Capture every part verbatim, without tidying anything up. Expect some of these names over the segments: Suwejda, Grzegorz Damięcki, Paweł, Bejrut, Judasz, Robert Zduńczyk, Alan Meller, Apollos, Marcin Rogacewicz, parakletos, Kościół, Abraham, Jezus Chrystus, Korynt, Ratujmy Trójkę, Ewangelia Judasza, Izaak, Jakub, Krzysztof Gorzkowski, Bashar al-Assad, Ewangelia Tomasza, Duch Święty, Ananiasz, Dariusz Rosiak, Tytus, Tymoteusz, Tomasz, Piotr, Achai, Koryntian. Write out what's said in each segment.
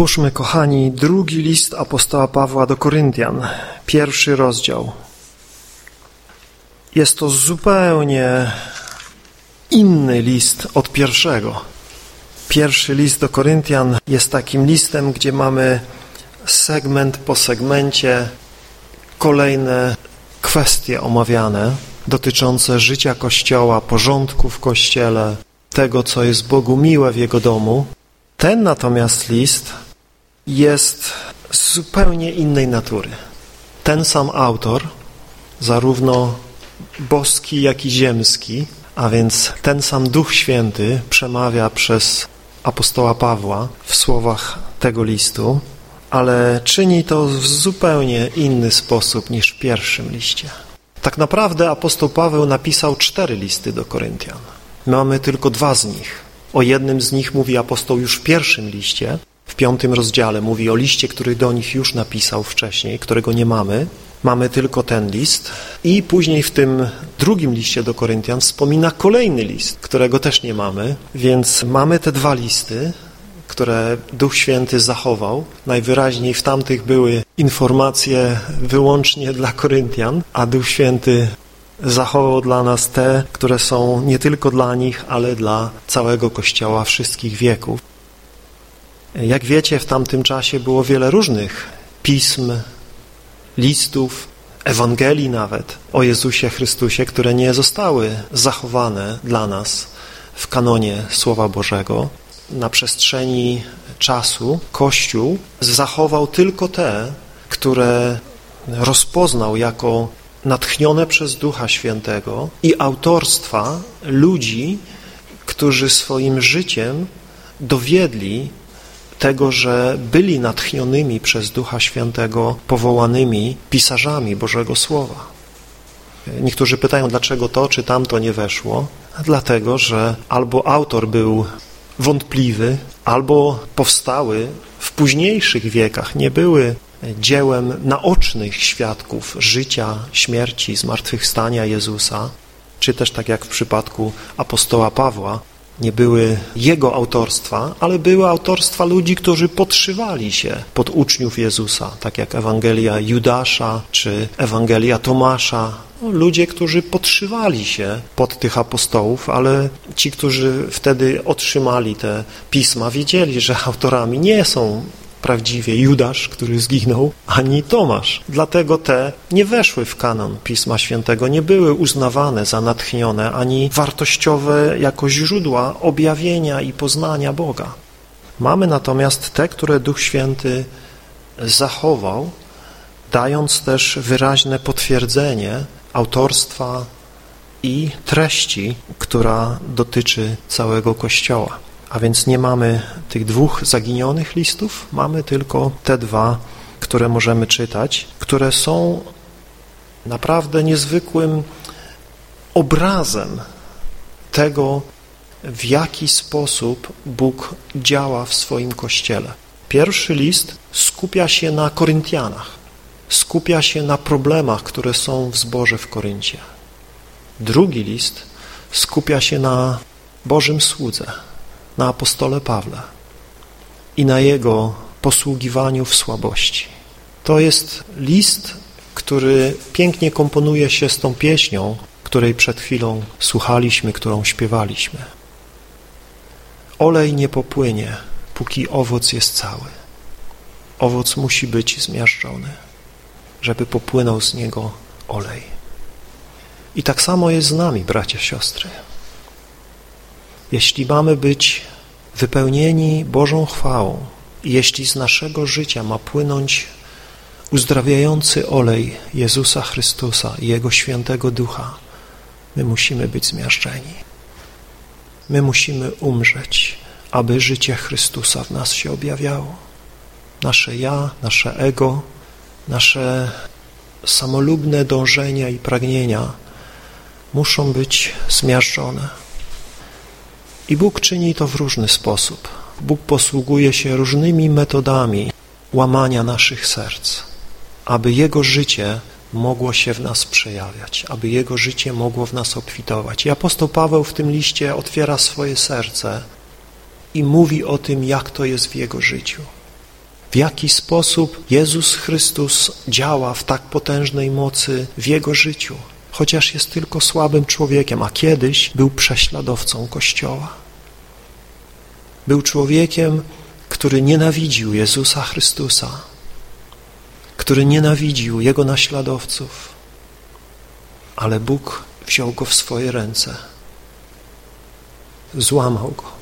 Otwórzmy, kochani, drugi list apostoła Pawła do Koryntian, pierwszy rozdział. Jest to zupełnie inny list od pierwszego. Pierwszy list do Koryntian jest takim listem, gdzie mamy segment po segmencie kolejne kwestie omawiane dotyczące życia Kościoła, porządku w Kościele, tego, co jest Bogu miłe w Jego domu. Ten natomiast list jest zupełnie innej natury. Ten sam autor, zarówno boski, jak i ziemski, a więc ten sam Duch Święty przemawia przez apostoła Pawła w słowach tego listu, ale czyni to w zupełnie inny sposób niż w pierwszym liście. Tak naprawdę apostoł Paweł napisał cztery listy do Koryntian. Mamy tylko dwa z nich. O jednym z nich mówi apostoł już w pierwszym liście, w piątym rozdziale. Mówi o liście, który do nich już napisał wcześniej, którego nie mamy. Mamy tylko ten list. I później w tym drugim liście do Koryntian wspomina kolejny list, którego też nie mamy. Więc mamy te dwa listy, które Duch Święty zachował. Najwyraźniej w tamtych były informacje wyłącznie dla Koryntian, a Duch Święty zachował dla nas te, które są nie tylko dla nich, ale dla całego Kościoła wszystkich wieków. Jak wiecie, w tamtym czasie było wiele różnych pism, listów, Ewangelii nawet o Jezusie Chrystusie, które nie zostały zachowane dla nas w kanonie Słowa Bożego. Na przestrzeni czasu Kościół zachował tylko te, które rozpoznał jako natchnione przez Ducha Świętego i autorstwa ludzi, którzy swoim życiem dowiedli tego, że byli natchnionymi przez Ducha Świętego powołanymi pisarzami Bożego Słowa. Niektórzy pytają, dlaczego to czy tamto nie weszło. Dlatego, że albo autor był wątpliwy, albo powstały w późniejszych wiekach, nie były dziełem naocznych świadków życia, śmierci, zmartwychwstania Jezusa, czy też tak jak w przypadku apostoła Pawła, nie były jego autorstwa, ale były autorstwa ludzi, którzy podszywali się pod uczniów Jezusa, tak jak Ewangelia Judasza czy Ewangelia Tomasza. No, ludzie, którzy podszywali się pod tych apostołów, ale ci, którzy wtedy otrzymali te pisma, wiedzieli, że autorami nie są prawdziwie Judasz, który zginął, ani Tomasz. Dlatego te nie weszły w kanon Pisma Świętego, nie były uznawane za natchnione, ani wartościowe jako źródła objawienia i poznania Boga. Mamy natomiast te, które Duch Święty zachował, dając też wyraźne potwierdzenie autorstwa i treści, która dotyczy całego Kościoła. A więc nie mamy tych dwóch zaginionych listów, mamy tylko te dwa, które możemy czytać, które są naprawdę niezwykłym obrazem tego, w jaki sposób Bóg działa w swoim Kościele. Pierwszy list skupia się na Koryntianach, skupia się na problemach, które są w zborze w Koryncie. Drugi list skupia się na Bożym słudze, na apostole Pawle i na jego posługiwaniu w słabości. To jest list, który pięknie komponuje się z tą pieśnią, której przed chwilą słuchaliśmy, którą śpiewaliśmy. Olej nie popłynie, póki owoc jest cały. Owoc musi być zmiażdżony, żeby popłynął z niego olej. I tak samo jest z nami, bracia, siostry. Jeśli mamy być wypełnieni Bożą chwałą i jeśli z naszego życia ma płynąć uzdrawiający olej Jezusa Chrystusa i Jego Świętego Ducha, my musimy być zmiażdżeni. My musimy umrzeć, aby życie Chrystusa w nas się objawiało. Nasze ja, nasze ego, nasze samolubne dążenia i pragnienia muszą być zmiażdżone. I Bóg czyni to w różny sposób. Bóg posługuje się różnymi metodami łamania naszych serc, aby Jego życie mogło się w nas przejawiać, aby Jego życie mogło w nas obfitować. I apostoł Paweł w tym liście otwiera swoje serce i mówi o tym, jak to jest w jego życiu, w jaki sposób Jezus Chrystus działa w tak potężnej mocy w Jego życiu, chociaż jest tylko słabym człowiekiem, a kiedyś był prześladowcą Kościoła. Był człowiekiem, który nienawidził Jezusa Chrystusa, który nienawidził Jego naśladowców, ale Bóg wziął go w swoje ręce, złamał go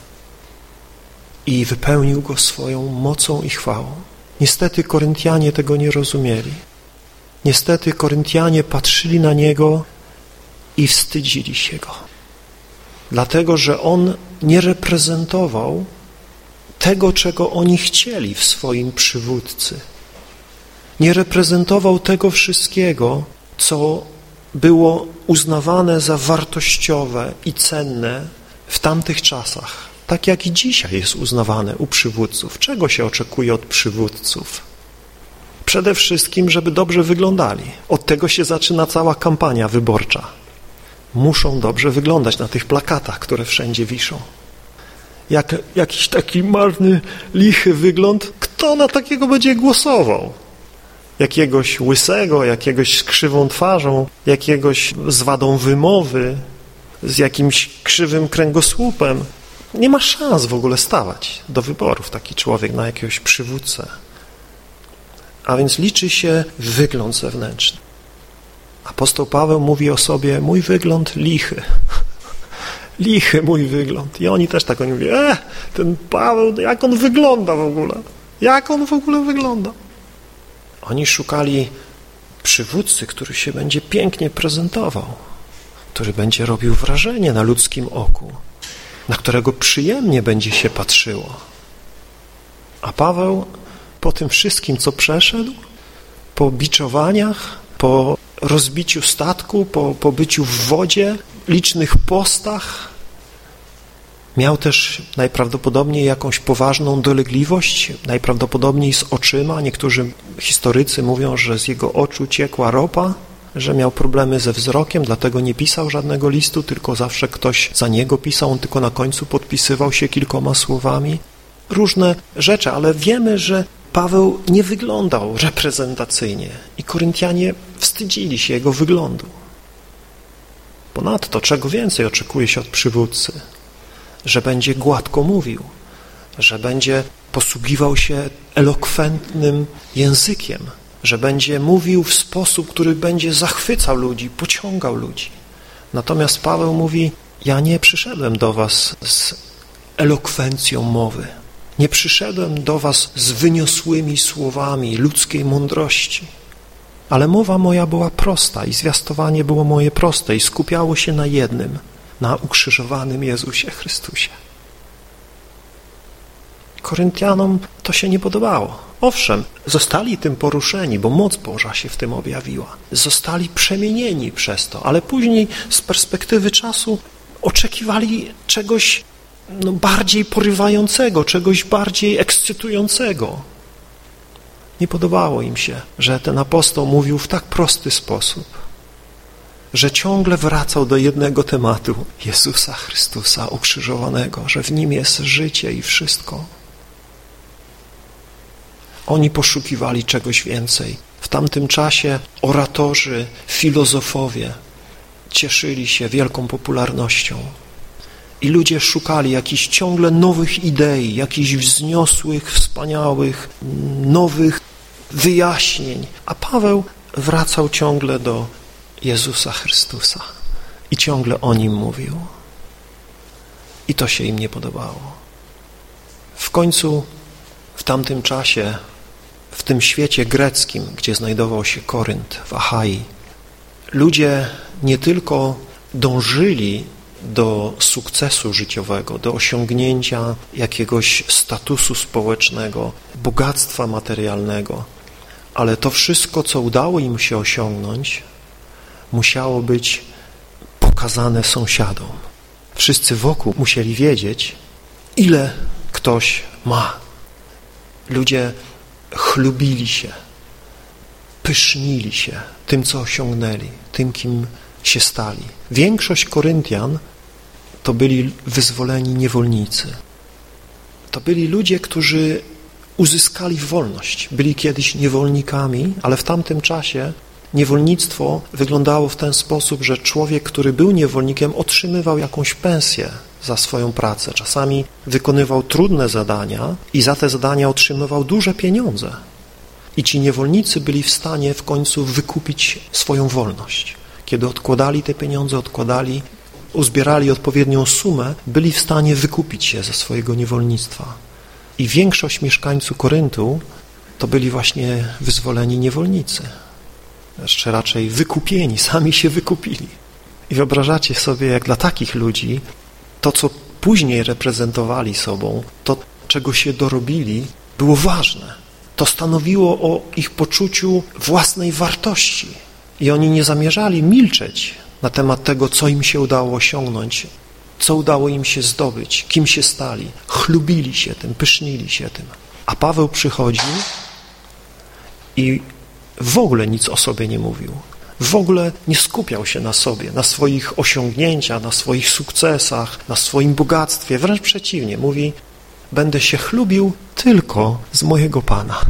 i wypełnił go swoją mocą i chwałą. Niestety Koryntianie tego nie rozumieli. Niestety Koryntianie patrzyli na Niego i wstydzili się Go, dlatego że On nie reprezentował tego, czego oni chcieli w swoim przywódcy. Nie reprezentował tego wszystkiego, co było uznawane za wartościowe i cenne w tamtych czasach, tak jak i dzisiaj jest uznawane u przywódców. Czego się oczekuje od przywódców? Przede wszystkim, żeby dobrze wyglądali. Od tego się zaczyna cała kampania wyborcza. Muszą dobrze wyglądać na tych plakatach, które wszędzie wiszą. Jak, jakiś taki marny, lichy wygląd, kto na takiego będzie głosował? Jakiegoś łysego, jakiegoś z krzywą twarzą, jakiegoś z wadą wymowy, z jakimś krzywym kręgosłupem. Nie ma szans w ogóle stawać do wyborów taki człowiek na jakiegoś przywódcę. A więc liczy się wygląd zewnętrzny. Apostoł Paweł mówi o sobie: mój wygląd lichy. Lichy mój wygląd. I oni też tak, oni mówią: e, ten Paweł, jak on wygląda w ogóle? Jak on w ogóle wygląda? Oni szukali przywódcy, który się będzie pięknie prezentował, który będzie robił wrażenie na ludzkim oku, na którego przyjemnie będzie się patrzyło. A Paweł po tym wszystkim, co przeszedł, po biczowaniach, po rozbiciu statku, po, po byciu w wodzie, licznych postach, miał też najprawdopodobniej jakąś poważną dolegliwość, najprawdopodobniej z oczyma. Niektórzy historycy mówią, że z jego oczu ciekła ropa, że miał problemy ze wzrokiem, dlatego nie pisał żadnego listu, tylko zawsze ktoś za niego pisał, on tylko na końcu podpisywał się kilkoma słowami. Różne rzeczy, ale wiemy, że Paweł nie wyglądał reprezentacyjnie i Koryntianie wstydzili się jego wyglądu. Ponadto, czego więcej oczekuje się od przywódcy? Że będzie gładko mówił, że będzie posługiwał się elokwentnym językiem, że będzie mówił w sposób, który będzie zachwycał ludzi, pociągał ludzi. Natomiast Paweł mówi: ja nie przyszedłem do was z elokwencją mowy, nie przyszedłem do was z wyniosłymi słowami ludzkiej mądrości, ale mowa moja była prosta i zwiastowanie było moje proste i skupiało się na jednym, na ukrzyżowanym Jezusie Chrystusie. Koryntianom to się nie podobało. Owszem, zostali tym poruszeni, bo moc Boża się w tym objawiła. Zostali przemienieni przez to, ale później z perspektywy czasu oczekiwali czegoś no, bardziej porywającego, czegoś bardziej ekscytującego. Nie podobało im się, że ten apostoł mówił w tak prosty sposób, że ciągle wracał do jednego tematu: Jezusa Chrystusa ukrzyżowanego, że w Nim jest życie i wszystko. Oni poszukiwali czegoś więcej. W tamtym czasie oratorzy, filozofowie cieszyli się wielką popularnością i ludzie szukali jakichś ciągle nowych idei, jakichś wzniosłych, wspaniałych, nowych wyjaśnień. A Paweł wracał ciągle do Jezusa Chrystusa i ciągle o Nim mówił. I to się im nie podobało. W końcu w tamtym czasie, w tym świecie greckim, gdzie znajdował się Korynt w Achai, ludzie nie tylko dążyli do sukcesu życiowego, do osiągnięcia jakiegoś statusu społecznego, bogactwa materialnego, ale to wszystko, co udało im się osiągnąć, musiało być pokazane sąsiadom. Wszyscy wokół musieli wiedzieć, ile ktoś ma. Ludzie chlubili się, pysznili się tym, co osiągnęli, tym, kim się stali. Większość Koryntian to byli wyzwoleni niewolnicy. To byli ludzie, którzy uzyskali wolność. Byli kiedyś niewolnikami, ale w tamtym czasie niewolnictwo wyglądało w ten sposób, że człowiek, który był niewolnikiem, otrzymywał jakąś pensję za swoją pracę. Czasami wykonywał trudne zadania i za te zadania otrzymywał duże pieniądze. I ci niewolnicy byli w stanie w końcu wykupić swoją wolność. Kiedy odkładali te pieniądze, odkładali, uzbierali odpowiednią sumę, byli w stanie wykupić się ze swojego niewolnictwa. I większość mieszkańców Koryntu to byli właśnie wyzwoleni niewolnicy. Jeszcze raczej wykupieni, sami się wykupili. I wyobrażacie sobie, jak dla takich ludzi to, co później reprezentowali sobą, to, czego się dorobili, było ważne. To stanowiło o ich poczuciu własnej wartości. I oni nie zamierzali milczeć na temat tego, co im się udało osiągnąć, co udało im się zdobyć, kim się stali. Chlubili się tym, pysznili się tym. A Paweł przychodzi i w ogóle nic o sobie nie mówił. W ogóle nie skupiał się na sobie, na swoich osiągnięciach, na swoich sukcesach, na swoim bogactwie. Wręcz przeciwnie, mówi, będę się chlubił tylko z mojego Pana.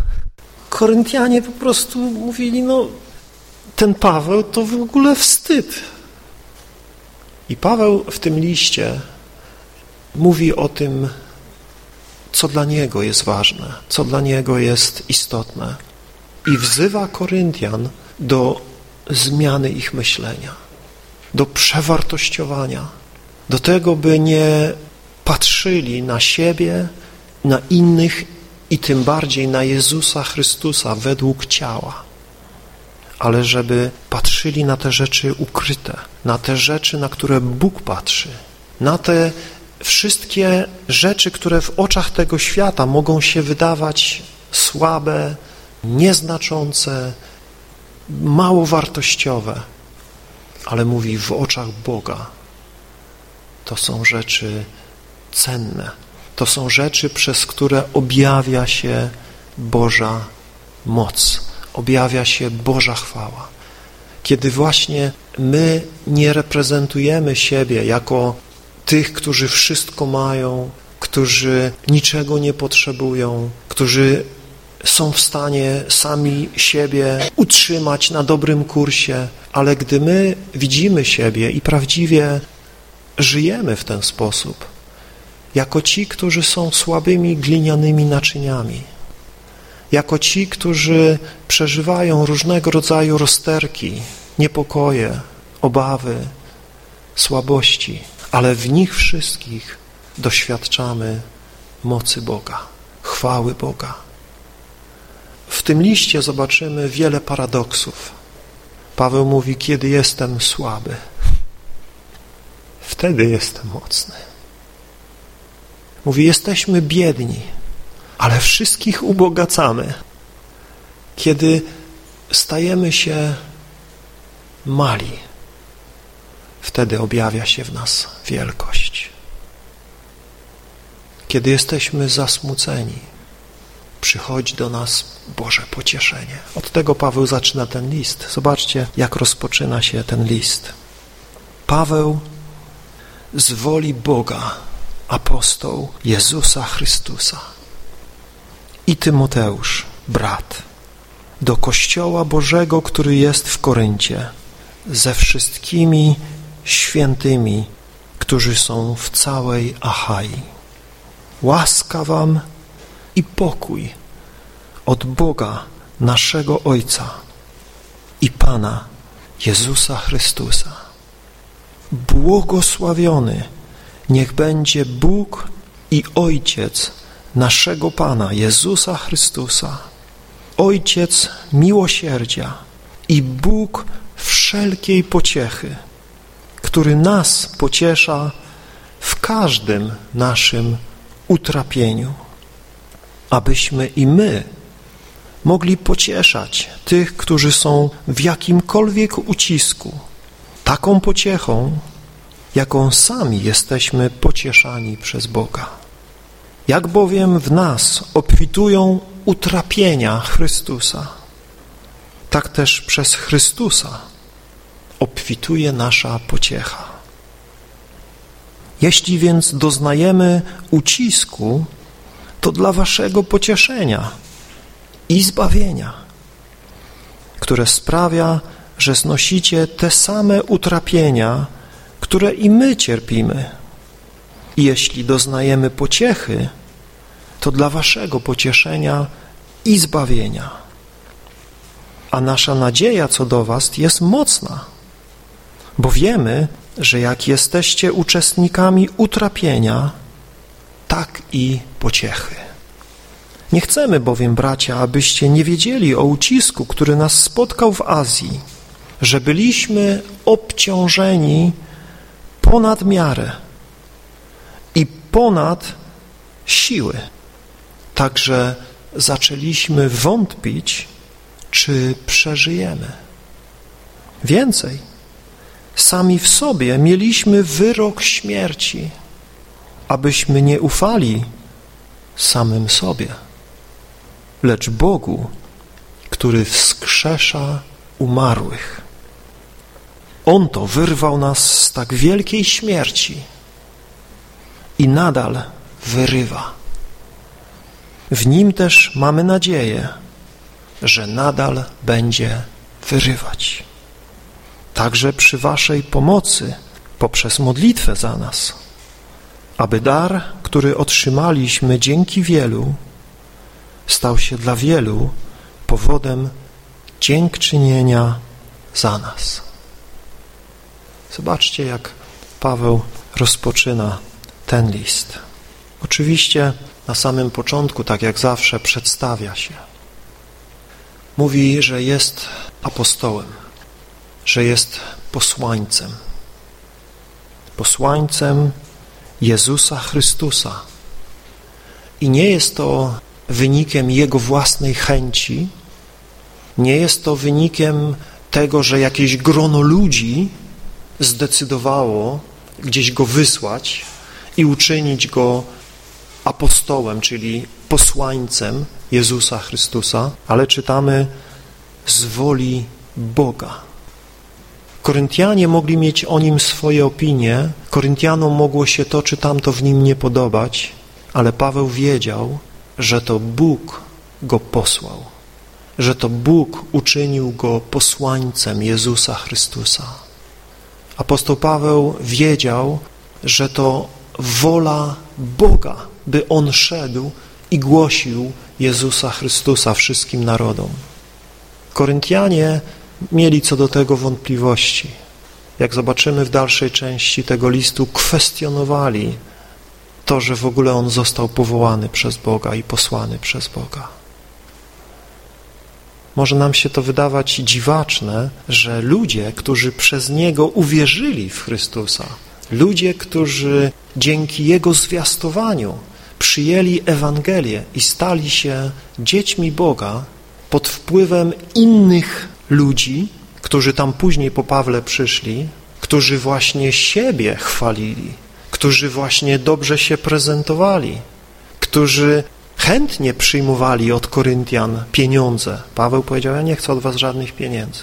Koryntianie po prostu mówili, no ten Paweł to w ogóle wstyd. I Paweł w tym liście mówi o tym, co dla niego jest ważne, co dla niego jest istotne. I wzywa Koryntian do zmiany ich myślenia, do przewartościowania, do tego, by nie patrzyli na siebie, na innych i tym bardziej na Jezusa Chrystusa według ciała, ale żeby patrzyli na te rzeczy ukryte, na te rzeczy, na które Bóg patrzy, na te wszystkie rzeczy, które w oczach tego świata mogą się wydawać słabe, nieznaczące, mało wartościowe, ale mówi, w oczach Boga to są rzeczy cenne, to są rzeczy, przez które objawia się Boża moc, objawia się Boża chwała. Kiedy właśnie my nie reprezentujemy siebie jako tych, którzy wszystko mają, którzy niczego nie potrzebują, którzy są w stanie sami siebie utrzymać na dobrym kursie, ale gdy my widzimy siebie i prawdziwie żyjemy w ten sposób, jako ci, którzy są słabymi glinianymi naczyniami, jako ci, którzy przeżywają różnego rodzaju rozterki, niepokoje, obawy, słabości, ale w nich wszystkich doświadczamy mocy Boga, chwały Boga. W tym liście zobaczymy wiele paradoksów. Paweł mówi, kiedy jestem słaby, wtedy jestem mocny. Mówi, jesteśmy biedni, ale wszystkich ubogacamy. Kiedy stajemy się mali, wtedy objawia się w nas wielkość. Kiedy jesteśmy zasmuceni, przychodzi do nas Boże pocieszenie. Od tego Paweł zaczyna ten list. Zobaczcie, jak rozpoczyna się ten list. Paweł z woli Boga, apostoł Jezusa Chrystusa i Tymoteusz, brat, do Kościoła Bożego, który jest w Koryncie, ze wszystkimi świętymi, którzy są w całej Achai. Łaska wam i pokój od Boga, naszego Ojca i Pana Jezusa Chrystusa. Błogosławiony niech będzie Bóg i Ojciec naszego Pana Jezusa Chrystusa, Ojciec miłosierdzia i Bóg wszelkiej pociechy, który nas pociesza w każdym naszym utrapieniu, abyśmy i my mogli pocieszać tych, którzy są w jakimkolwiek ucisku, taką pociechą, jaką sami jesteśmy pocieszani przez Boga. Jak bowiem w nas obfitują utrapienia Chrystusa, tak też przez Chrystusa obfituje nasza pociecha. Jeśli więc doznajemy ucisku, to dla waszego pocieszenia i zbawienia, które sprawia, że znosicie te same utrapienia, które i my cierpimy. I jeśli doznajemy pociechy, to dla waszego pocieszenia i zbawienia. A nasza nadzieja co do was jest mocna, bo wiemy, że jak jesteście uczestnikami utrapienia, tak i pociechy. Nie chcemy bowiem, bracia, abyście nie wiedzieli o ucisku, który nas spotkał w Azji, że byliśmy obciążeni ponad miarę i ponad siły. Także zaczęliśmy wątpić, czy przeżyjemy. Więcej, sami w sobie mieliśmy wyrok śmierci, abyśmy nie ufali samym sobie, lecz Bogu, który wskrzesza umarłych. On to wyrwał nas z tak wielkiej śmierci i nadal wyrywa. W Nim też mamy nadzieję, że nadal będzie wyrywać. Także przy waszej pomocy poprzez modlitwę za nas, aby dar, który otrzymaliśmy dzięki wielu, stał się dla wielu powodem dziękczynienia za nas. Zobaczcie, jak Paweł rozpoczyna ten list. Oczywiście na samym początku, tak jak zawsze, przedstawia się. Mówi, że jest apostołem, że jest posłańcem. Posłańcem Jezusa Chrystusa. I nie jest to wynikiem jego własnej chęci, nie jest to wynikiem tego, że jakieś grono ludzi zdecydowało gdzieś go wysłać i uczynić go apostołem, czyli posłańcem Jezusa Chrystusa, ale czytamy z woli Boga. Koryntianie mogli mieć o nim swoje opinie, Koryntianom mogło się to czy tamto w nim nie podobać, ale Paweł wiedział, że to Bóg go posłał, że to Bóg uczynił go posłańcem Jezusa Chrystusa. Apostoł Paweł wiedział, że to wola Boga, by on szedł i głosił Jezusa Chrystusa wszystkim narodom. Koryntianie mieli co do tego wątpliwości. Jak zobaczymy w dalszej części tego listu, kwestionowali to, że w ogóle on został powołany przez Boga i posłany przez Boga. Może nam się to wydawać dziwaczne, że ludzie, którzy przez niego uwierzyli w Chrystusa, ludzie, którzy dzięki jego zwiastowaniu przyjęli Ewangelię i stali się dziećmi Boga pod wpływem innych ludzi, którzy tam później po Pawle przyszli, którzy właśnie siebie chwalili, którzy właśnie dobrze się prezentowali, którzy chętnie przyjmowali od Koryntian pieniądze. Paweł powiedział, ja nie chcę od was żadnych pieniędzy.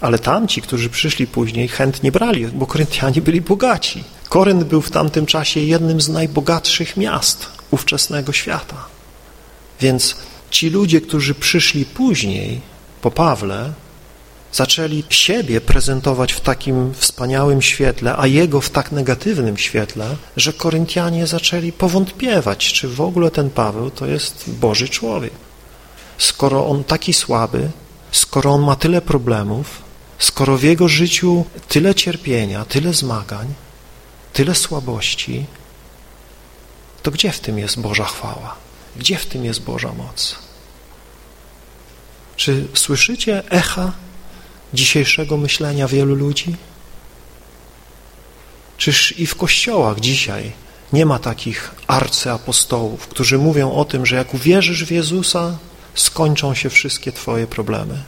Ale tamci, którzy przyszli później, chętnie brali, bo Koryntianie byli bogaci. Korynt był w tamtym czasie jednym z najbogatszych miast ówczesnego świata. Więc ci ludzie, którzy przyszli później po Pawle, zaczęli siebie prezentować w takim wspaniałym świetle, a jego w tak negatywnym świetle, że Koryntianie zaczęli powątpiewać, czy w ogóle ten Paweł to jest Boży człowiek. Skoro on taki słaby, skoro on ma tyle problemów, skoro w jego życiu tyle cierpienia, tyle zmagań, tyle słabości, to gdzie w tym jest Boża chwała? Gdzie w tym jest Boża moc? Czy słyszycie echa dzisiejszego myślenia wielu ludzi? Czyż i w kościołach dzisiaj nie ma takich arcyapostołów, którzy mówią o tym, że jak uwierzysz w Jezusa, skończą się wszystkie twoje problemy.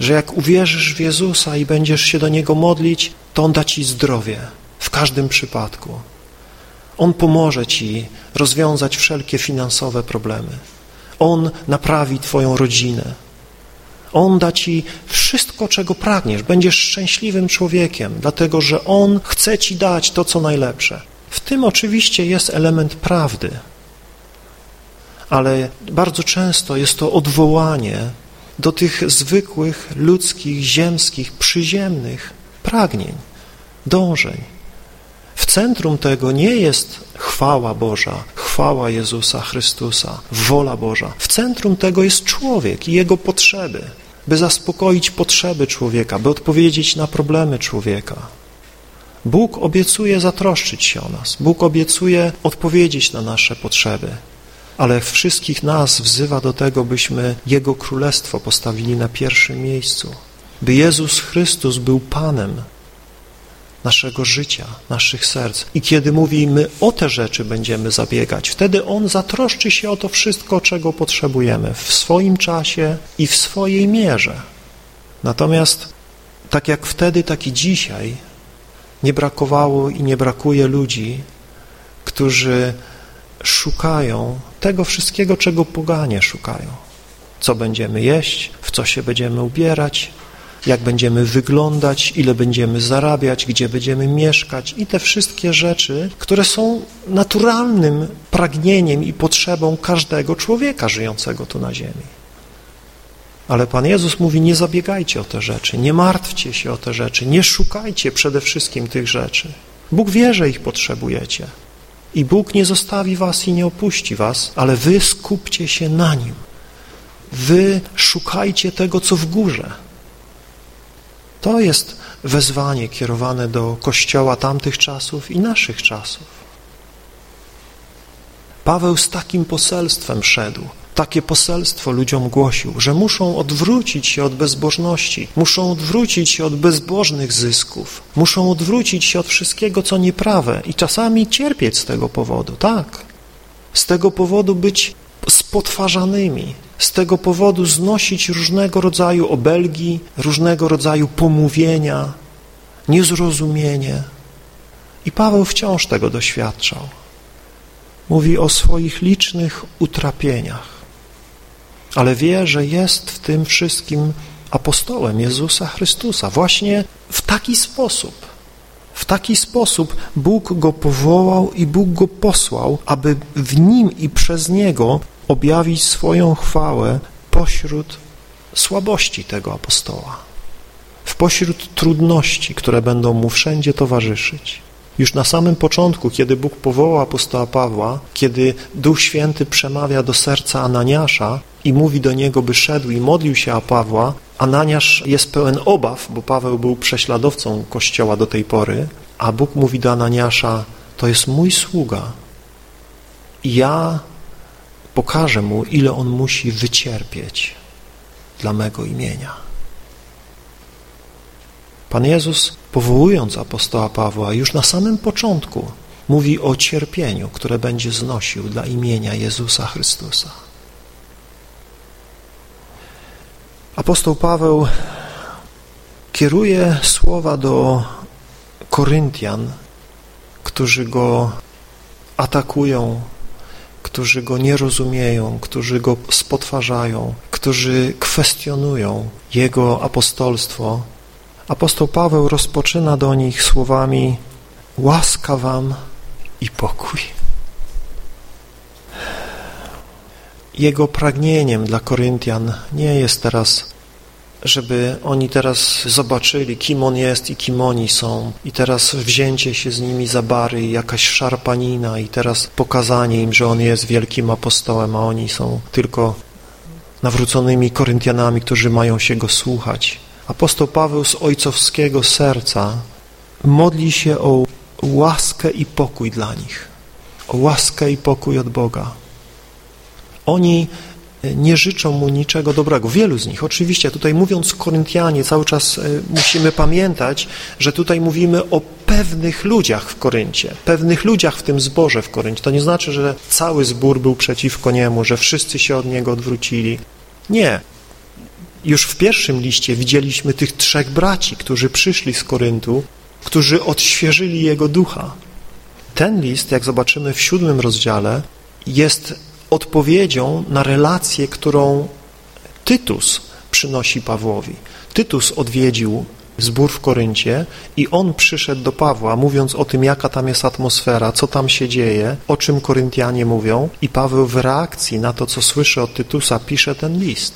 Że jak uwierzysz w Jezusa i będziesz się do Niego modlić, to On da ci zdrowie w każdym przypadku. On pomoże ci rozwiązać wszelkie finansowe problemy. On naprawi twoją rodzinę. On da ci wszystko, czego pragniesz. Będziesz szczęśliwym człowiekiem, dlatego że On chce ci dać to, co najlepsze. W tym oczywiście jest element prawdy, ale bardzo często jest to odwołanie do tych zwykłych, ludzkich, ziemskich, przyziemnych pragnień, dążeń. W centrum tego nie jest chwała Boża, chwała Jezusa Chrystusa, wola Boża. W centrum tego jest człowiek i jego potrzeby, by zaspokoić potrzeby człowieka, by odpowiedzieć na problemy człowieka. Bóg obiecuje zatroszczyć się o nas, Bóg obiecuje odpowiedzieć na nasze potrzeby, ale wszystkich nas wzywa do tego, byśmy Jego Królestwo postawili na pierwszym miejscu, by Jezus Chrystus był Panem naszego życia, naszych serc. I kiedy mówi, my o te rzeczy będziemy zabiegać, wtedy On zatroszczy się o to wszystko, czego potrzebujemy w swoim czasie i w swojej mierze. Natomiast tak jak wtedy, tak i dzisiaj nie brakowało i nie brakuje ludzi, którzy szukają tego wszystkiego, czego poganie szukają. Co będziemy jeść, w co się będziemy ubierać, jak będziemy wyglądać, ile będziemy zarabiać, gdzie będziemy mieszkać i te wszystkie rzeczy, które są naturalnym pragnieniem i potrzebą każdego człowieka żyjącego tu na ziemi. Ale Pan Jezus mówi, nie zabiegajcie o te rzeczy, nie martwcie się o te rzeczy, nie szukajcie przede wszystkim tych rzeczy. Bóg wie, że ich potrzebujecie i Bóg nie zostawi was i nie opuści was, ale wy skupcie się na Nim. Wy szukajcie tego, co w górze. To jest wezwanie kierowane do Kościoła tamtych czasów i naszych czasów. Paweł z takim poselstwem szedł, takie poselstwo ludziom głosił, że muszą odwrócić się od bezbożności, muszą odwrócić się od bezbożnych zysków, muszą odwrócić się od wszystkiego, co nieprawe i czasami cierpieć z tego powodu, tak, z tego powodu być spotwarzanymi, z tego powodu znosić różnego rodzaju obelgi, różnego rodzaju pomówienia, niezrozumienie. I Paweł wciąż tego doświadczał. Mówi o swoich licznych utrapieniach, ale wie, że jest w tym wszystkim apostołem Jezusa Chrystusa. Właśnie w taki sposób, w taki sposób Bóg go powołał i Bóg go posłał, aby w nim i przez niego objawić swoją chwałę pośród słabości tego apostoła, w pośród trudności, które będą mu wszędzie towarzyszyć. Już na samym początku, kiedy Bóg powołał apostoła Pawła, kiedy Duch Święty przemawia do serca Ananiasza i mówi do niego, by szedł i modlił się o Pawła, Ananiasz jest pełen obaw, bo Paweł był prześladowcą Kościoła do tej pory, a Bóg mówi do Ananiasza, to jest mój sługa i ja pokażę mu, ile on musi wycierpieć dla mego imienia. Pan Jezus, powołując apostoła Pawła, już na samym początku mówi o cierpieniu, które będzie znosił dla imienia Jezusa Chrystusa. Apostoł Paweł kieruje słowa do Koryntian, którzy go atakują, którzy go nie rozumieją, którzy go spotwarzają, którzy kwestionują jego apostolstwo. Apostoł Paweł rozpoczyna do nich słowami łaska wam i pokój. Jego pragnieniem dla Koryntian nie jest teraz, żeby oni teraz zobaczyli, kim on jest i kim oni są i teraz wzięcie się z nimi za bary, jakaś szarpanina i teraz pokazanie im, że on jest wielkim apostołem, a oni są tylko nawróconymi Koryntianami, którzy mają się go słuchać. Apostoł Paweł z ojcowskiego serca modli się o łaskę i pokój dla nich, o łaskę i pokój od Boga. Oni nie życzą mu niczego dobrego, wielu z nich. Oczywiście tutaj mówiąc Koryntianie cały czas musimy pamiętać, że tutaj mówimy o pewnych ludziach w Koryncie, pewnych ludziach w tym zborze w Koryncie. To nie znaczy, że cały zbór był przeciwko niemu, że wszyscy się od niego odwrócili. Nie. Już w pierwszym liście widzieliśmy tych trzech braci, którzy przyszli z Koryntu, którzy odświeżyli jego ducha. Ten list, jak zobaczymy w siódmym rozdziale, jest odpowiedzią na relację, którą Tytus przynosi Pawłowi. Tytus odwiedził zbór w Koryncie i on przyszedł do Pawła, mówiąc o tym, jaka tam jest atmosfera, co tam się dzieje, o czym Koryntianie mówią, i Paweł w reakcji na to, co słyszy od Tytusa, pisze ten list.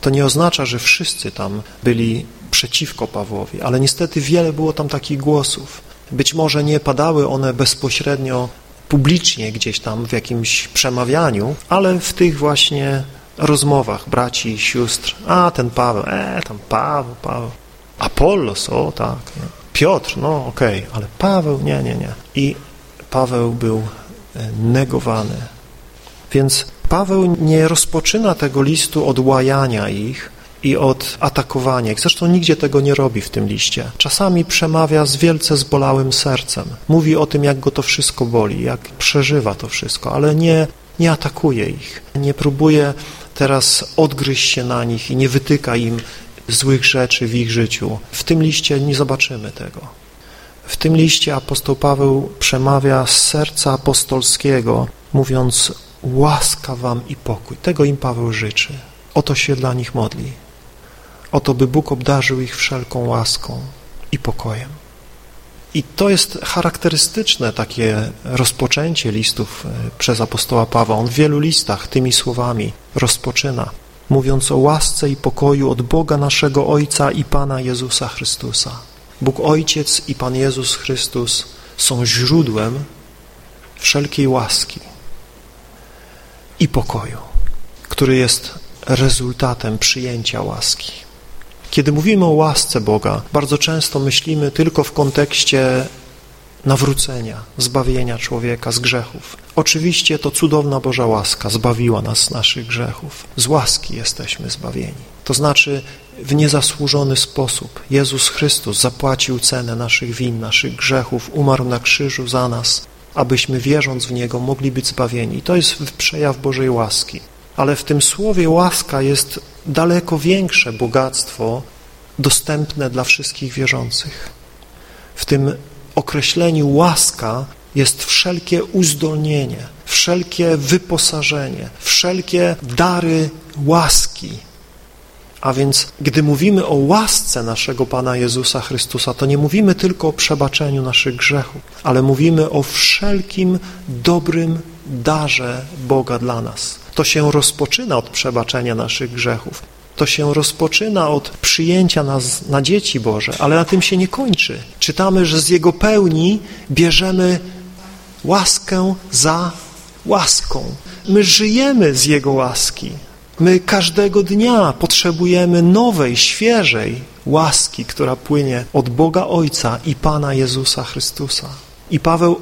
To nie oznacza, że wszyscy tam byli przeciwko Pawłowi, ale niestety wiele było tam takich głosów. Być może nie padały one bezpośrednio publicznie gdzieś tam w jakimś przemawianiu, ale w tych właśnie rozmowach braci i sióstr. A, ten Paweł, e, tam Paweł, Paweł. Apollos, o tak. Nie? Piotr, no okej, okay, ale Paweł, nie, nie, nie. I Paweł był negowany. Więc Paweł nie rozpoczyna tego listu od łajania ich i od atakowania. Zresztą nigdzie tego nie robi w tym liście. Czasami przemawia z wielce zbolałym sercem. Mówi o tym, jak go to wszystko boli, jak przeżywa to wszystko, ale nie, nie atakuje ich. Nie próbuje teraz odgryźć się na nich i nie wytyka im złych rzeczy w ich życiu. W tym liście nie zobaczymy tego. W tym liście apostoł Paweł przemawia z serca apostolskiego, mówiąc: łaska wam i pokój. Tego im Paweł życzy. Oto się dla nich modli. Oto by Bóg obdarzył ich wszelką łaską i pokojem. I to jest charakterystyczne takie rozpoczęcie listów przez apostoła Pawła. On w wielu listach tymi słowami rozpoczyna, mówiąc o łasce i pokoju od Boga naszego Ojca i Pana Jezusa Chrystusa. Bóg Ojciec i Pan Jezus Chrystus są źródłem wszelkiej łaski i pokoju, który jest rezultatem przyjęcia łaski. Kiedy mówimy o łasce Boga, bardzo często myślimy tylko w kontekście nawrócenia, zbawienia człowieka z grzechów. Oczywiście to cudowna Boża łaska zbawiła nas z naszych grzechów. Z łaski jesteśmy zbawieni. To znaczy w niezasłużony sposób Jezus Chrystus zapłacił cenę naszych win, naszych grzechów, umarł na krzyżu za nas, abyśmy wierząc w Niego mogli być zbawieni. I to jest przejaw Bożej łaski. Ale w tym słowie łaska jest daleko większe bogactwo dostępne dla wszystkich wierzących. W tym określeniu łaska jest wszelkie uzdolnienie, wszelkie wyposażenie, wszelkie dary łaski. A więc gdy mówimy o łasce naszego Pana Jezusa Chrystusa, to nie mówimy tylko o przebaczeniu naszych grzechów, ale mówimy o wszelkim dobrym darze Boga dla nas. To się rozpoczyna od przebaczenia naszych grzechów. To się rozpoczyna od przyjęcia nas na dzieci Boże, ale na tym się nie kończy. Czytamy, że z Jego pełni bierzemy łaskę za łaską. My żyjemy z Jego łaski. My każdego dnia potrzebujemy nowej, świeżej łaski, która płynie od Boga Ojca i Pana Jezusa Chrystusa. I Paweł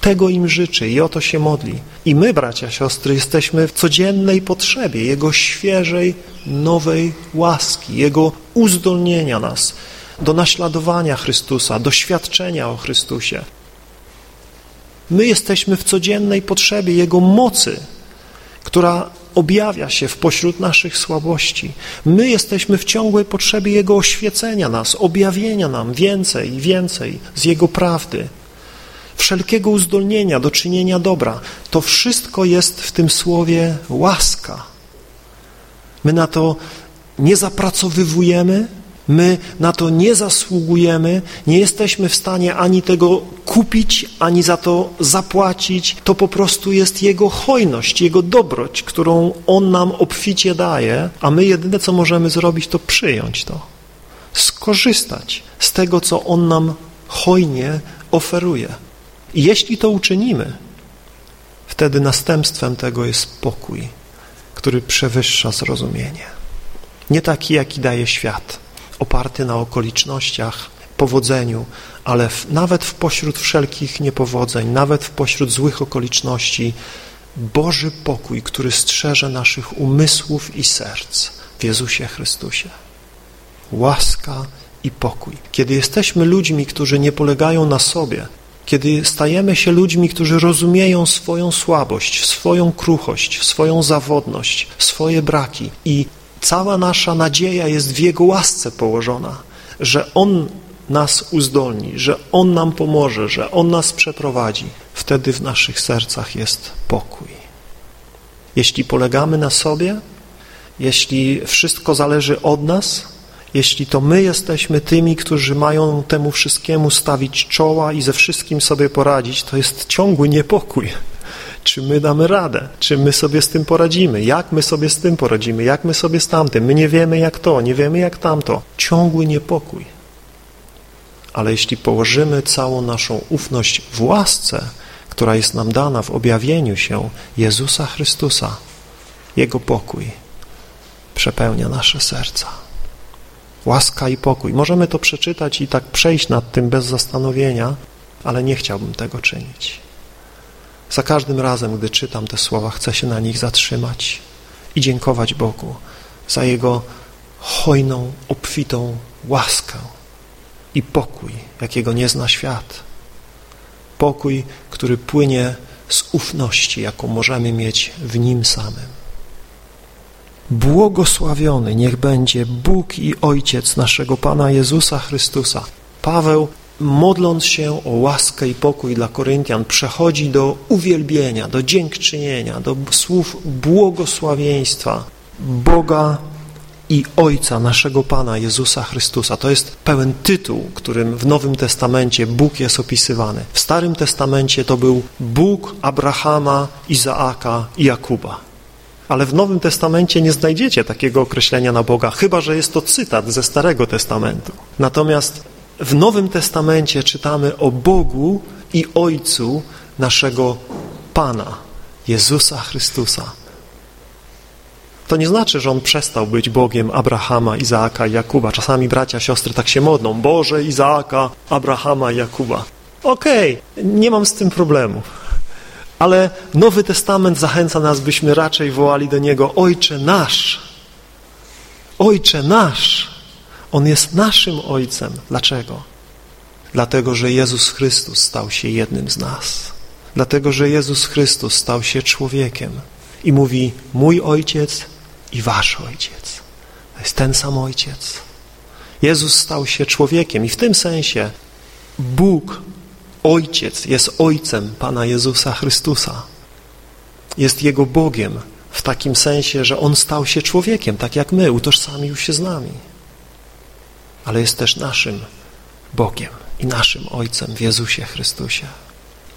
tego im życzy i o to się modli. I my, bracia, siostry, jesteśmy w codziennej potrzebie Jego świeżej, nowej łaski, Jego uzdolnienia nas do naśladowania Chrystusa, do świadczenia o Chrystusie. My jesteśmy w codziennej potrzebie Jego mocy, która objawia się w pośród naszych słabości. My jesteśmy w ciągłej potrzebie Jego oświecenia nas, objawienia nam więcej i więcej z Jego prawdy, wszelkiego uzdolnienia do czynienia dobra. To wszystko jest w tym słowie łaska. My na to nie zapracowywujemy, my na to nie zasługujemy, nie jesteśmy w stanie ani tego kupić, ani za to zapłacić. To po prostu jest Jego hojność, Jego dobroć, którą On nam obficie daje, a my jedyne, co możemy zrobić, to przyjąć to, skorzystać z tego, co On nam hojnie oferuje. I jeśli to uczynimy, wtedy następstwem tego jest pokój, który przewyższa zrozumienie. Nie taki, jaki daje świat, oparty na okolicznościach, powodzeniu, ale w, nawet w pośród wszelkich niepowodzeń, nawet w pośród złych okoliczności, Boży pokój, który strzeże naszych umysłów i serc w Jezusie Chrystusie. Łaska i pokój. Kiedy jesteśmy ludźmi, którzy nie polegają na sobie, kiedy stajemy się ludźmi, którzy rozumieją swoją słabość, swoją kruchość, swoją zawodność, swoje braki i cała nasza nadzieja jest w Jego łasce położona, że On nas uzdolni, że On nam pomoże, że On nas przeprowadzi, wtedy w naszych sercach jest pokój. Jeśli polegamy na sobie, jeśli wszystko zależy od nas, jeśli to my jesteśmy tymi, którzy mają temu wszystkiemu stawić czoła i ze wszystkim sobie poradzić, to jest ciągły niepokój. Czy my damy radę? Czy my sobie z tym poradzimy? Jak my sobie z tym poradzimy? Jak my sobie z tamtym? My nie wiemy jak to, nie wiemy jak tamto. Ciągły niepokój. Ale jeśli położymy całą naszą ufność w łasce, która jest nam dana w objawieniu się Jezusa Chrystusa, Jego pokój przepełnia nasze serca. Łaska i pokój. Możemy to przeczytać i tak przejść nad tym bez zastanowienia, ale nie chciałbym tego czynić. Za każdym razem, gdy czytam te słowa, chcę się na nich zatrzymać i dziękować Bogu za Jego hojną, obfitą łaskę i pokój, jakiego nie zna świat. Pokój, który płynie z ufności, jaką możemy mieć w Nim samym. Błogosławiony niech będzie Bóg i Ojciec naszego Pana Jezusa Chrystusa. Paweł, modląc się o łaskę i pokój dla Koryntian, przechodzi do uwielbienia, do dziękczynienia, do słów błogosławieństwa Boga i Ojca naszego Pana Jezusa Chrystusa. To jest pełen tytuł, którym w Nowym Testamencie Bóg jest opisywany. W Starym Testamencie to był Bóg Abrahama, Izaaka i Jakuba. Ale w Nowym Testamencie nie znajdziecie takiego określenia na Boga, chyba że jest to cytat ze Starego Testamentu. Natomiast w Nowym Testamencie czytamy o Bogu i Ojcu naszego Pana, Jezusa Chrystusa. To nie znaczy, że On przestał być Bogiem Abrahama, Izaaka i Jakuba. Czasami bracia, siostry tak się modlą. Boże, Izaaka, Abrahama i Jakuba. Okej, nie mam z tym problemu. Ale Nowy Testament zachęca nas, byśmy raczej wołali do Niego Ojcze nasz. Ojcze nasz. On jest naszym Ojcem. Dlaczego? Dlatego, że Jezus Chrystus stał się jednym z nas. Dlatego, że Jezus Chrystus stał się człowiekiem. I mówi, mój Ojciec i wasz Ojciec. To jest ten sam Ojciec. Jezus stał się człowiekiem i w tym sensie Bóg, Ojciec, jest Ojcem Pana Jezusa Chrystusa. Jest Jego Bogiem w takim sensie, że On stał się człowiekiem, tak jak my, utożsamił się z nami. Ale jest też naszym Bogiem i naszym Ojcem w Jezusie Chrystusie.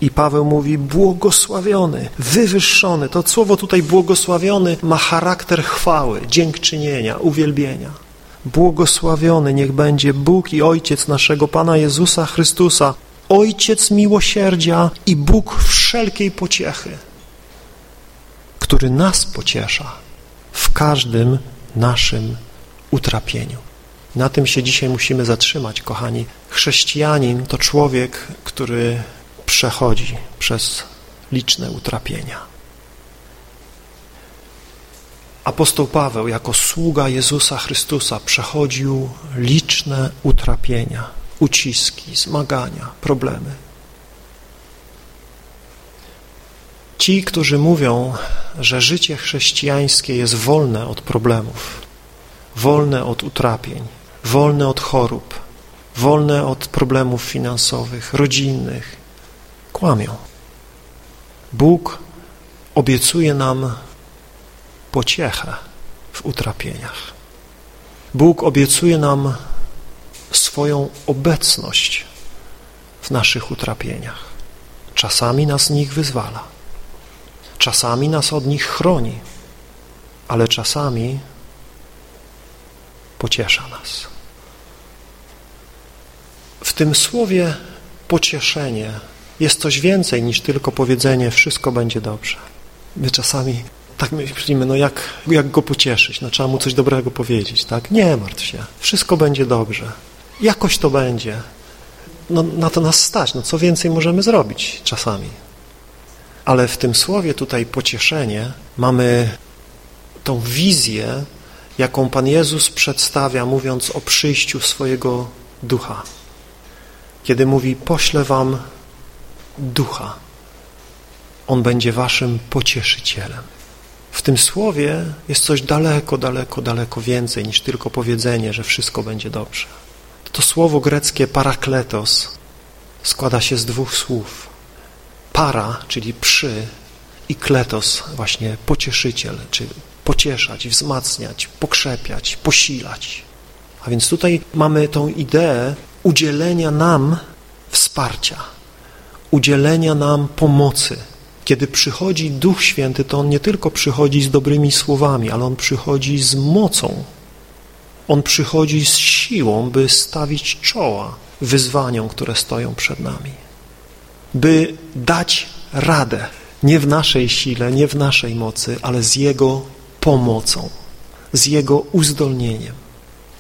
I Paweł mówi błogosławiony, wywyższony. To słowo tutaj błogosławiony ma charakter chwały, dziękczynienia, uwielbienia. Błogosławiony niech będzie Bóg i Ojciec naszego Pana Jezusa Chrystusa, Ojciec miłosierdzia i Bóg wszelkiej pociechy, który nas pociesza w każdym naszym utrapieniu. Na tym się dzisiaj musimy zatrzymać, kochani. Chrześcijanin to człowiek, który przechodzi przez liczne utrapienia. Apostoł Paweł jako sługa Jezusa Chrystusa przechodził liczne utrapienia, uciski, zmagania, problemy. Ci, którzy mówią, że życie chrześcijańskie jest wolne od problemów, wolne od utrapień, wolne od chorób, wolne od problemów finansowych, rodzinnych, kłamią. Bóg obiecuje nam pociechę w utrapieniach. Bóg obiecuje nam swoją obecność w naszych utrapieniach. Czasami nas z nich wyzwala. Czasami nas od nich chroni, ale czasami pociesza nas. W tym słowie pocieszenie jest coś więcej niż tylko powiedzenie wszystko będzie dobrze. My czasami tak myślimy, no jak, jak go pocieszyć, no trzeba mu coś dobrego powiedzieć, tak? Nie martw się, wszystko będzie dobrze, jakoś to będzie. No na to nas stać, no co więcej możemy zrobić czasami. Ale w tym słowie tutaj pocieszenie mamy tą wizję, jaką Pan Jezus przedstawia, mówiąc o przyjściu swojego Ducha. Kiedy mówi, poślę wam Ducha. On będzie waszym pocieszycielem. W tym słowie jest coś daleko, daleko, daleko więcej niż tylko powiedzenie, że wszystko będzie dobrze. To słowo greckie parakletos składa się z dwóch słów. Para, czyli przy, i kletos, właśnie pocieszyciel, czy pocieszać, wzmacniać, pokrzepiać, posilać. A więc tutaj mamy tą ideę udzielenia nam wsparcia, udzielenia nam pomocy. Kiedy przychodzi Duch Święty, to On nie tylko przychodzi z dobrymi słowami, ale On przychodzi z mocą. On przychodzi z siłą, by stawić czoła wyzwaniom, które stoją przed nami. By dać radę, nie w naszej sile, nie w naszej mocy, ale z Jego pomocą, z Jego uzdolnieniem.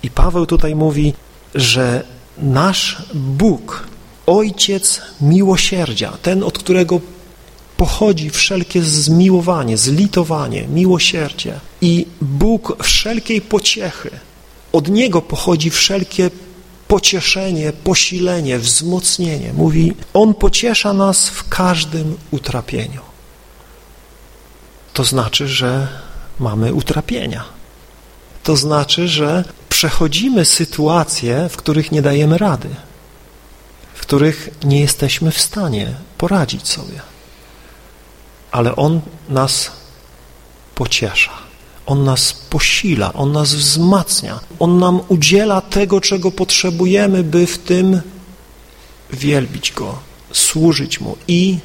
I Paweł tutaj mówi, że nasz Bóg, Ojciec miłosierdzia, ten, od którego pochodzi wszelkie zmiłowanie, zlitowanie, miłosierdzie i Bóg wszelkiej pociechy, od Niego pochodzi wszelkie pocieszenie, posilenie, wzmocnienie. Mówi, On pociesza nas w każdym utrapieniu. To znaczy, że mamy utrapienia. To znaczy, że przechodzimy sytuacje, w których nie dajemy rady, w których nie jesteśmy w stanie poradzić sobie. Ale On nas pociesza, On nas posila, On nas wzmacnia, On nam udziela tego, czego potrzebujemy, by w tym wielbić Go, służyć Mu i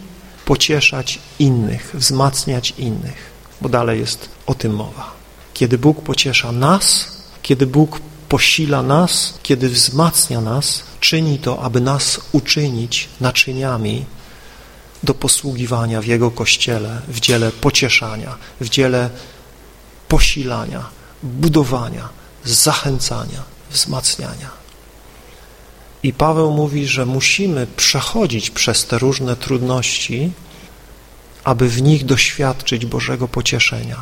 pocieszać innych, wzmacniać innych, bo dalej jest o tym mowa. Kiedy Bóg pociesza nas, kiedy Bóg posila nas, kiedy wzmacnia nas, czyni to, aby nas uczynić naczyniami do posługiwania w Jego Kościele, w dziele pocieszania, w dziele posilania, budowania, zachęcania, wzmacniania. I Paweł mówi, że musimy przechodzić przez te różne trudności, aby w nich doświadczyć Bożego pocieszenia,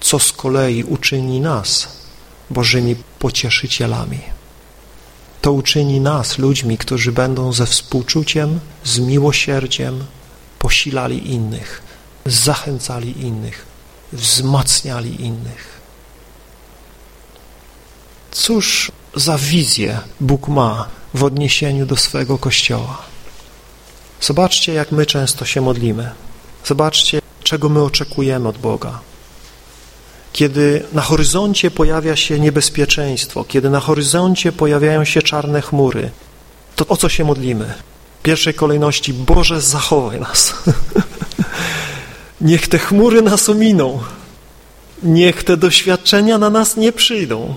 co z kolei uczyni nas Bożymi pocieszycielami. To uczyni nas ludźmi, którzy będą ze współczuciem, z miłosierdziem posilali innych, zachęcali innych, wzmacniali innych. Cóż za wizję Bóg ma w odniesieniu do swego Kościoła? Zobaczcie, jak my często się modlimy. Zobaczcie, czego my oczekujemy od Boga. Kiedy na horyzoncie pojawia się niebezpieczeństwo, kiedy na horyzoncie pojawiają się czarne chmury, to o co się modlimy? W pierwszej kolejności, Boże, zachowaj nas. Niech te chmury nas ominą. Niech te doświadczenia na nas nie przyjdą.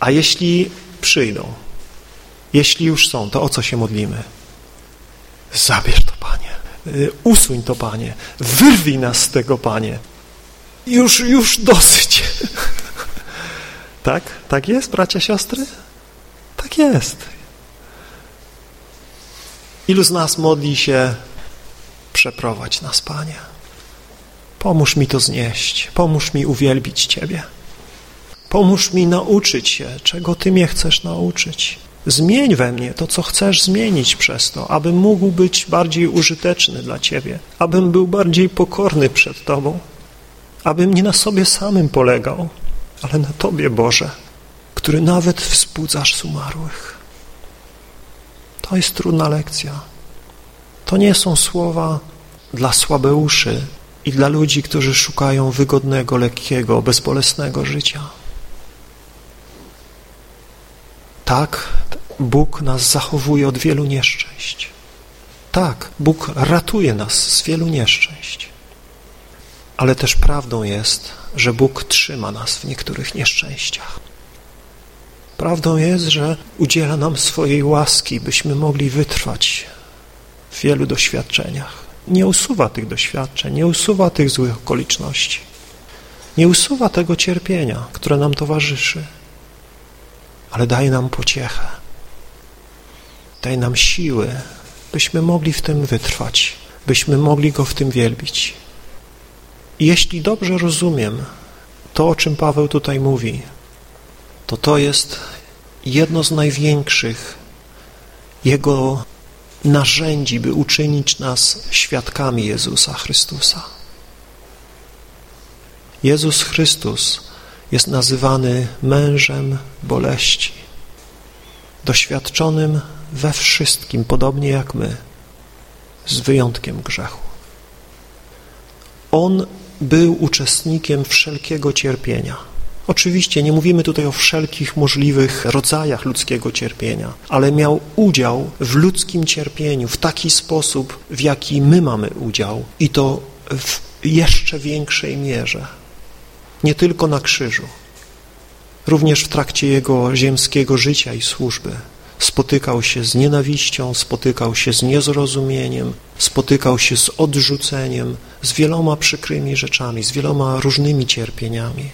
A jeśli przyjdą, jeśli już są, to o co się modlimy? Zabierz to, Panie. Usuń to, Panie. Wyrwij nas z tego, Panie. Już, już dosyć. Tak? Tak jest, bracia, siostry? Tak jest. Ilu z nas modli się: przeprowadź nas, Panie. Pomóż mi to znieść. Pomóż mi uwielbić Ciebie. Pomóż mi nauczyć się, czego Ty mnie chcesz nauczyć. Zmień we mnie to, co chcesz zmienić przez to, abym mógł być bardziej użyteczny dla Ciebie, abym był bardziej pokorny przed Tobą, abym nie na sobie samym polegał, ale na Tobie, Boże, który nawet wzbudzasz z umarłych. To jest trudna lekcja. To nie są słowa dla słabeuszy i dla ludzi, którzy szukają wygodnego, lekkiego, bezbolesnego życia. Tak, Bóg nas zachowuje od wielu nieszczęść. Tak, Bóg ratuje nas z wielu nieszczęść. Ale też prawdą jest, że Bóg trzyma nas w niektórych nieszczęściach. Prawdą jest, że udziela nam swojej łaski, byśmy mogli wytrwać w wielu doświadczeniach. Nie usuwa tych doświadczeń, nie usuwa tych złych okoliczności. Nie usuwa tego cierpienia, które nam towarzyszy, ale daje nam pociechę. Daje nam siły, byśmy mogli w tym wytrwać, byśmy mogli Go w tym wielbić. I jeśli dobrze rozumiem to, o czym Paweł tutaj mówi, to to jest jedno z największych Jego narzędzi, by uczynić nas świadkami Jezusa Chrystusa. Jezus Chrystus jest nazywany mężem boleści, doświadczonym we wszystkim, podobnie jak my, z wyjątkiem grzechu. On był uczestnikiem wszelkiego cierpienia. Oczywiście nie mówimy tutaj o wszelkich możliwych rodzajach ludzkiego cierpienia, ale miał udział w ludzkim cierpieniu w taki sposób, w jaki my mamy udział i to w jeszcze większej mierze, nie tylko na krzyżu. Również w trakcie jego ziemskiego życia i służby spotykał się z nienawiścią, spotykał się z niezrozumieniem, spotykał się z odrzuceniem, z wieloma przykrymi rzeczami, z wieloma różnymi cierpieniami.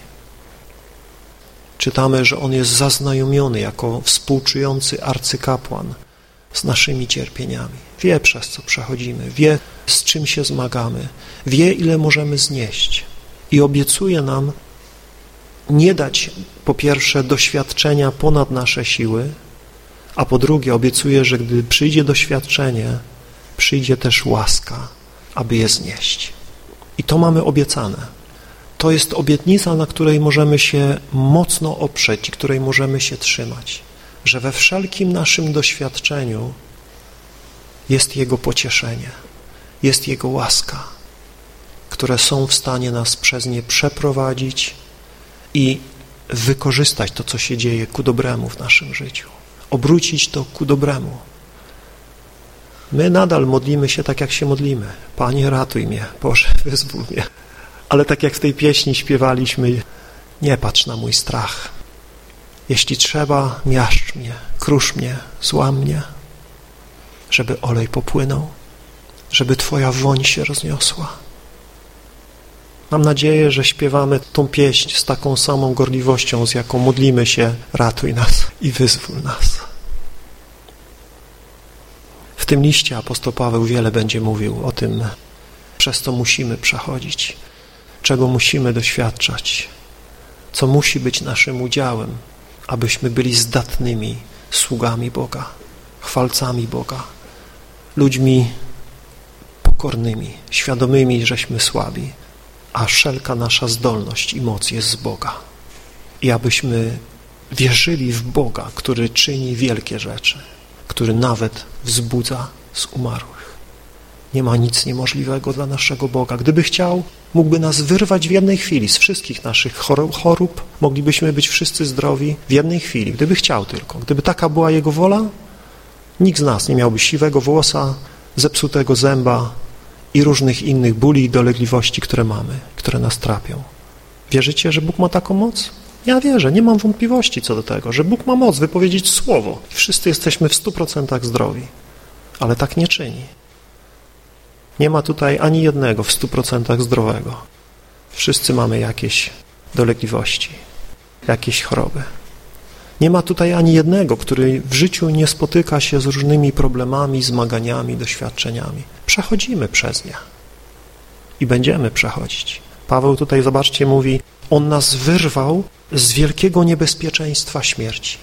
Czytamy, że on jest zaznajomiony jako współczujący arcykapłan z naszymi cierpieniami. Wie, przez co przechodzimy, wie, z czym się zmagamy, wie, ile możemy znieść i obiecuje nam nie dać, po pierwsze, doświadczenia ponad nasze siły, a po drugie obiecuje, że gdy przyjdzie doświadczenie, przyjdzie też łaska, aby je znieść. I to mamy obiecane. To jest obietnica, na której możemy się mocno oprzeć i której możemy się trzymać, że we wszelkim naszym doświadczeniu jest Jego pocieszenie, jest Jego łaska, które są w stanie nas przez nie przeprowadzić i wykorzystać to, co się dzieje ku dobremu w naszym życiu, obrócić to ku dobremu. My nadal modlimy się tak, jak się modlimy. Panie, ratuj mnie, Boże, wyzwól mnie. Ale tak jak w tej pieśni śpiewaliśmy, nie patrz na mój strach. Jeśli trzeba, miażdż mnie, krusz mnie, złam mnie, żeby olej popłynął, żeby Twoja woń się rozniosła. Mam nadzieję, że śpiewamy tą pieśń z taką samą gorliwością, z jaką modlimy się, ratuj nas i wyzwól nas. W tym liście apostoł Paweł wiele będzie mówił o tym, przez co musimy przechodzić, czego musimy doświadczać, co musi być naszym udziałem, abyśmy byli zdatnymi sługami Boga, chwalcami Boga, ludźmi pokornymi, świadomymi, żeśmy słabi, a wszelka nasza zdolność i moc jest z Boga. I abyśmy wierzyli w Boga, który czyni wielkie rzeczy, który nawet wzbudza z umarłych. Nie ma nic niemożliwego dla naszego Boga. Gdyby chciał, mógłby nas wyrwać w jednej chwili z wszystkich naszych chorób. Moglibyśmy być wszyscy zdrowi w jednej chwili, gdyby chciał tylko. Gdyby taka była Jego wola, nikt z nas nie miałby siwego włosa, zepsutego zęba i różnych innych bóli i dolegliwości, które mamy, które nas trapią. Wierzycie, że Bóg ma taką moc? Ja wierzę, nie mam wątpliwości co do tego, że Bóg ma moc wypowiedzieć słowo. Wszyscy jesteśmy w stu procentach zdrowi, ale tak nie czyni. Nie ma tutaj ani jednego w stu procentach zdrowego. Wszyscy mamy jakieś dolegliwości, jakieś choroby. Nie ma tutaj ani jednego, który w życiu nie spotyka się z różnymi problemami, zmaganiami, doświadczeniami. Przechodzimy przez nie i będziemy przechodzić. Paweł tutaj, zobaczcie, mówi, on nas wyrwał z wielkiego niebezpieczeństwa śmierci.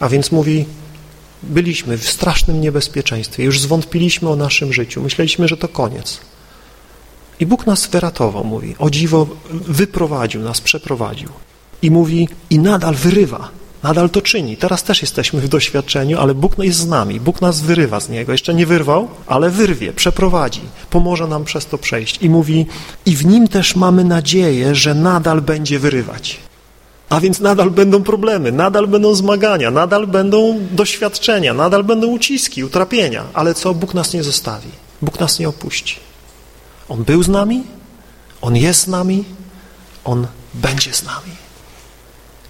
A więc mówi, byliśmy w strasznym niebezpieczeństwie, już zwątpiliśmy o naszym życiu, myśleliśmy, że to koniec. I Bóg nas wyratował, mówi, o dziwo wyprowadził nas, przeprowadził. I mówi, i nadal wyrywa, nadal to czyni. Teraz też jesteśmy w doświadczeniu, ale Bóg jest z nami, Bóg nas wyrywa z niego. Jeszcze nie wyrwał, ale wyrwie, przeprowadzi, pomoże nam przez to przejść. I mówi, i w nim też mamy nadzieję, że nadal będzie wyrywać. A więc nadal będą problemy, nadal będą zmagania, nadal będą doświadczenia, nadal będą uciski, utrapienia. Ale co? Bóg nas nie zostawi, Bóg nas nie opuści. On był z nami, On jest z nami, On będzie z nami.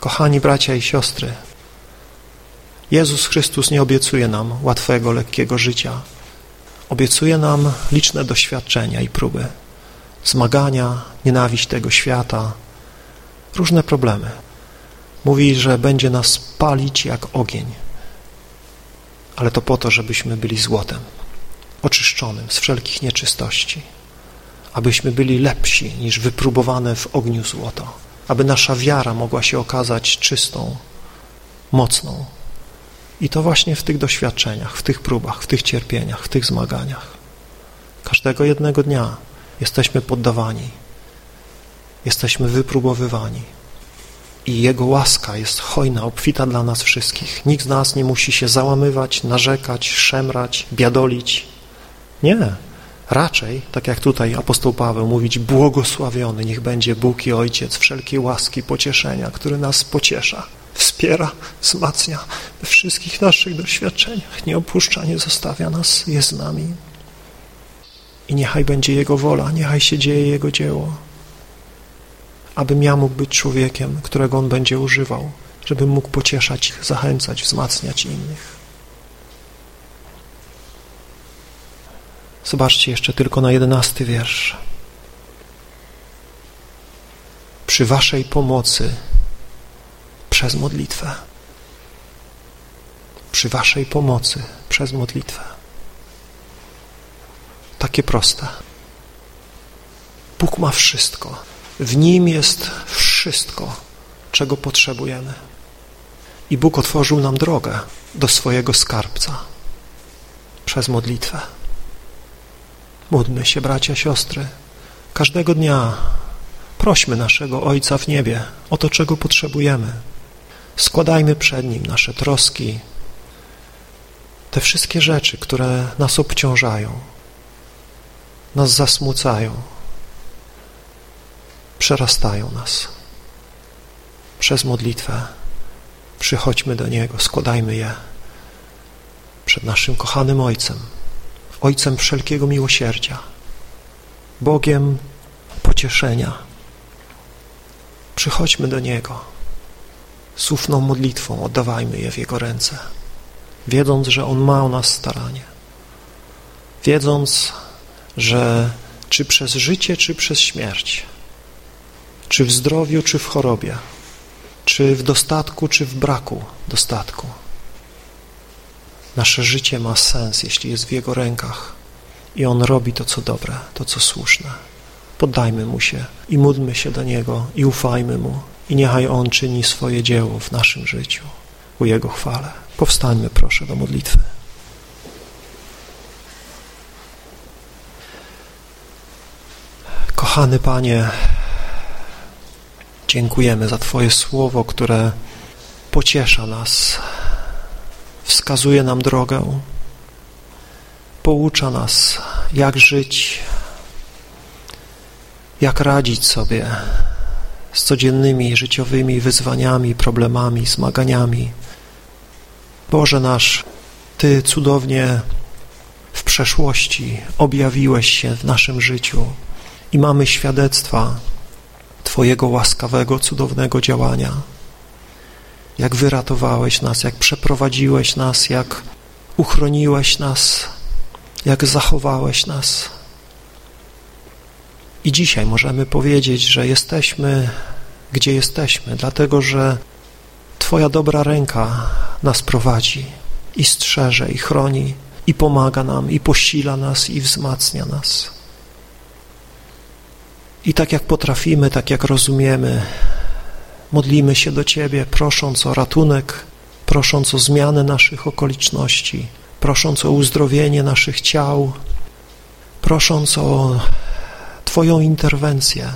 Kochani bracia i siostry, Jezus Chrystus nie obiecuje nam łatwego, lekkiego życia. Obiecuje nam liczne doświadczenia i próby, zmagania, nienawiść tego świata, różne problemy. Mówi, że będzie nas palić jak ogień, ale to po to, żebyśmy byli złotem, oczyszczonym z wszelkich nieczystości, abyśmy byli lepsi niż wypróbowane w ogniu złoto. Aby nasza wiara mogła się okazać czystą, mocną. I to właśnie w tych doświadczeniach, w tych próbach, w tych cierpieniach, w tych zmaganiach. Każdego jednego dnia jesteśmy poddawani, jesteśmy wypróbowywani. I Jego łaska jest hojna, obfita dla nas wszystkich. Nikt z nas nie musi się załamywać, narzekać, szemrać, biadolić. Nie, Raczej, tak jak tutaj apostoł Paweł, mówić: błogosławiony niech będzie Bóg i Ojciec wszelkiej łaski, pocieszenia, który nas pociesza, wspiera, wzmacnia we wszystkich naszych doświadczeniach, nie opuszcza, nie zostawia nas, jest z nami. I niechaj będzie Jego wola, niechaj się dzieje Jego dzieło, abym ja mógł być człowiekiem, którego On będzie używał, żebym mógł pocieszać, zachęcać, wzmacniać innych. Zobaczcie jeszcze tylko na jedenasty wiersz. Przy waszej pomocy przez modlitwę. Przy waszej pomocy przez modlitwę. Takie proste. Bóg ma wszystko. W Nim jest wszystko, czego potrzebujemy. I Bóg otworzył nam drogę do swojego skarbca przez modlitwę. Módlmy się, bracia, siostry. Każdego dnia prośmy naszego Ojca w niebie o to, czego potrzebujemy. Składajmy przed Nim nasze troski, te wszystkie rzeczy, które nas obciążają, nas zasmucają, przerastają nas. Przez modlitwę przychodźmy do Niego, składajmy je przed naszym kochanym Ojcem, Ojcem wszelkiego miłosierdzia, Bogiem pocieszenia. Przychodźmy do Niego z ufną modlitwą, oddawajmy je w Jego ręce, wiedząc, że On ma o nas staranie, wiedząc, że czy przez życie, czy przez śmierć, czy w zdrowiu, czy w chorobie, czy w dostatku, czy w braku dostatku, nasze życie ma sens, jeśli jest w Jego rękach i On robi to, co dobre, to, co słuszne. Poddajmy Mu się i módlmy się do Niego i ufajmy Mu i niechaj On czyni swoje dzieło w naszym życiu ku Jego chwale. Powstańmy, proszę, do modlitwy. Kochany Panie, dziękujemy za Twoje słowo, które pociesza nas, wskazuje nam drogę, poucza nas, jak żyć, jak radzić sobie z codziennymi życiowymi wyzwaniami, problemami, zmaganiami. Boże nasz, Ty cudownie w przeszłości objawiłeś się w naszym życiu i mamy świadectwa Twojego łaskawego, cudownego działania. Jak wyratowałeś nas, jak przeprowadziłeś nas, jak uchroniłeś nas, jak zachowałeś nas. I dzisiaj możemy powiedzieć, że jesteśmy, gdzie jesteśmy, dlatego że Twoja dobra ręka nas prowadzi i strzeże, i chroni, i pomaga nam, i posila nas, i wzmacnia nas. I tak jak potrafimy, tak jak rozumiemy, modlimy się do Ciebie, prosząc o ratunek, prosząc o zmianę naszych okoliczności, prosząc o uzdrowienie naszych ciał, prosząc o Twoją interwencję.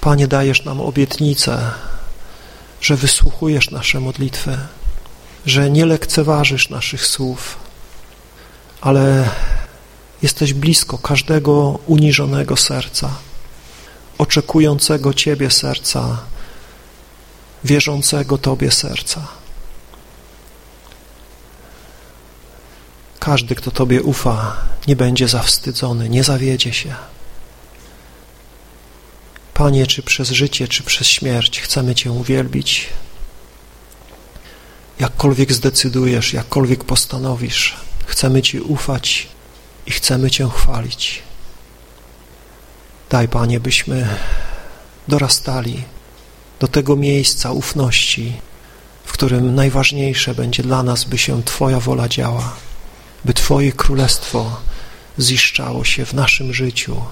Panie, dajesz nam obietnicę, że wysłuchujesz nasze modlitwy, że nie lekceważysz naszych słów, ale jesteś blisko każdego uniżonego serca, oczekującego Ciebie serca, wierzącego Tobie serca. Każdy, kto Tobie ufa, nie będzie zawstydzony, nie zawiedzie się. Panie, czy przez życie, czy przez śmierć chcemy Cię uwielbić? Jakkolwiek zdecydujesz, jakkolwiek postanowisz, chcemy Ci ufać i chcemy Cię chwalić. Daj, Panie, byśmy dorastali do tego miejsca ufności, w którym najważniejsze będzie dla nas, by się Twoja wola działa, by Twoje królestwo ziszczało się w naszym życiu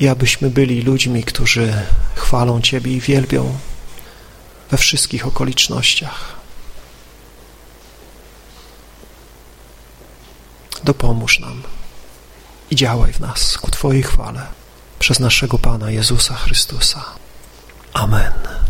i abyśmy byli ludźmi, którzy chwalą Ciebie i wielbią we wszystkich okolicznościach. Dopomóż nam i działaj w nas ku Twojej chwale. Przez naszego Pana Jezusa Chrystusa. Amen.